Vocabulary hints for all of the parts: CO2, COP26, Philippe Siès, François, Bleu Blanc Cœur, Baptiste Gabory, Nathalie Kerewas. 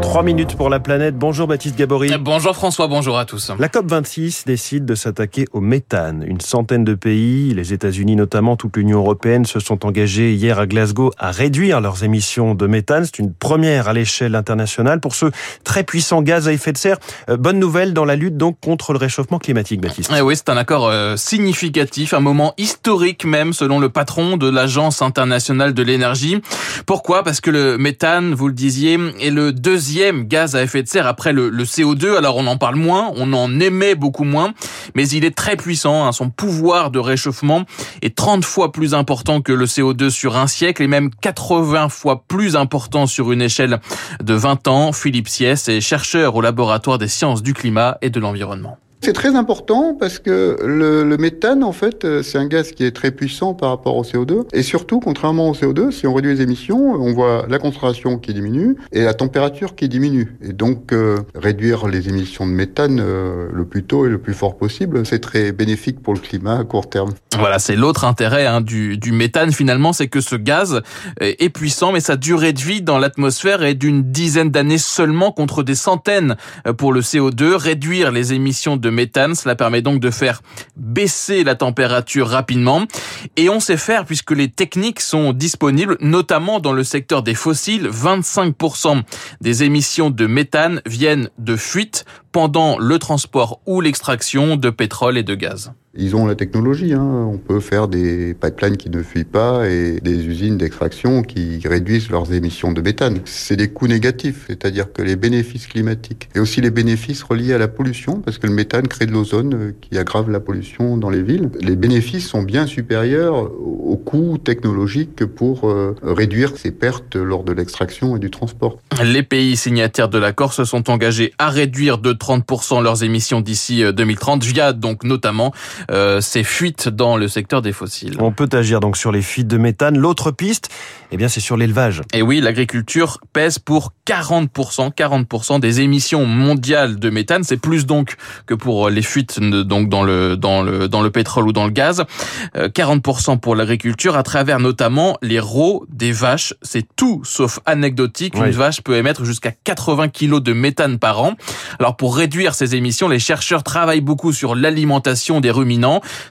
3 minutes pour la planète. Bonjour Baptiste Gabory. Bonjour François, bonjour à tous. La COP26 décide de s'attaquer au méthane. Une centaine de pays, les États-Unis notamment, toute l'Union européenne, se sont engagés hier à Glasgow à réduire leurs émissions de méthane. C'est une première à l'échelle internationale pour ce très puissant gaz à effet de serre. Bonne nouvelle dans la lutte donc contre le réchauffement climatique, Baptiste. Et oui, c'est un accord significatif, un moment historique même, selon le patron de l'Agence internationale de l'énergie. Pourquoi ? Parce que le méthane, vous le disiez, est le deuxième gaz à effet de serre après le CO2. Alors on en parle moins, on en émet beaucoup moins, mais il est très puissant. Son pouvoir de réchauffement est 30 fois plus important que le CO2 sur un siècle et même 80 fois plus important sur une échelle de 20 ans. Philippe Siès est chercheur au laboratoire des sciences du climat et de l'environnement. C'est très important parce que le méthane, en fait, c'est un gaz qui est très puissant par rapport au CO2. Et surtout, contrairement au CO2, si on réduit les émissions, on voit la concentration qui diminue et la température qui diminue. Et donc, réduire les émissions de méthane le plus tôt et le plus fort possible, c'est très bénéfique pour le climat à court terme. Voilà, c'est l'autre intérêt du méthane, finalement, c'est que ce gaz est puissant, mais sa durée de vie dans l'atmosphère est d'une dizaine d'années seulement contre des centaines pour le CO2. Réduire les émissions de méthane, cela permet donc de faire baisser la température rapidement. Et on sait faire puisque les techniques sont disponibles, notamment dans le secteur des fossiles. 25% des émissions de méthane viennent de fuites pendant le transport ou l'extraction de pétrole et de gaz. Ils ont la technologie, On peut faire des pipelines qui ne fuient pas et des usines d'extraction qui réduisent leurs émissions de méthane. C'est des coûts négatifs, c'est-à-dire que les bénéfices climatiques et aussi les bénéfices reliés à la pollution, parce que le méthane crée de l'ozone qui aggrave la pollution dans les villes. Les bénéfices sont bien supérieurs aux coûts technologiques pour réduire ces pertes lors de l'extraction et du transport. Les pays signataires de l'accord se sont engagés à réduire de 30% leurs émissions d'ici 2030 via donc notamment ces fuites dans le secteur des fossiles. On peut agir donc sur les fuites de méthane. L'autre piste, c'est sur l'élevage. Et oui, l'agriculture pèse pour 40% des émissions mondiales de méthane. C'est plus donc que pour les fuites donc dans le pétrole ou dans le gaz. 40% pour l'agriculture à travers notamment les rots des vaches. C'est tout sauf anecdotique. Oui. Une vache peut émettre jusqu'à 80 kilos de méthane par an. Alors pour réduire ces émissions, les chercheurs travaillent beaucoup sur l'alimentation des ruminants.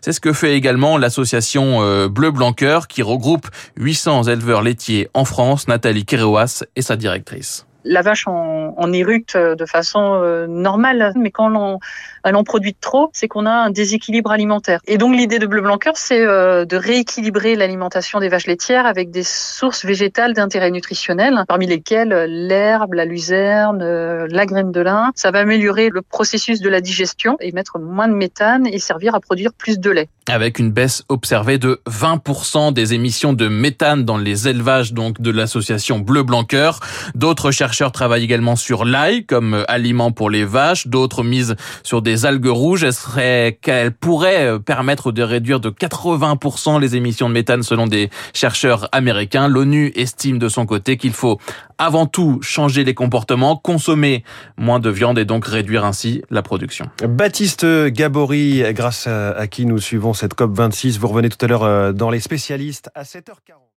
C'est ce que fait également l'association Bleu Blanc Cœur qui regroupe 800 éleveurs laitiers en France. Nathalie Kerewas est sa directrice. La vache en éructe de façon normale, mais quand elle en produit trop, c'est qu'on a un déséquilibre alimentaire. Et donc l'idée de Bleu Blanc Cœur, c'est de rééquilibrer l'alimentation des vaches laitières avec des sources végétales d'intérêt nutritionnel, parmi lesquelles l'herbe, la luzerne, la graine de lin. Ça va améliorer le processus de la digestion, et mettre moins de méthane et servir à produire plus de lait. Avec une baisse observée de 20% des émissions de méthane dans les élevages donc de l'association Bleu Blanc Cœur. D'autres chercheurs travaillent également sur l'ail comme aliment pour les vaches, d'autres misent sur des algues rouges. Elles pourraient permettre de réduire de 80% les émissions de méthane selon des chercheurs américains. L'ONU estime de son côté qu'il faut avant tout changer les comportements, consommer moins de viande et donc réduire ainsi la production. Baptiste Gabory, grâce à qui nous suivons cette COP26, vous revenez tout à l'heure dans Les Spécialistes à 7h40.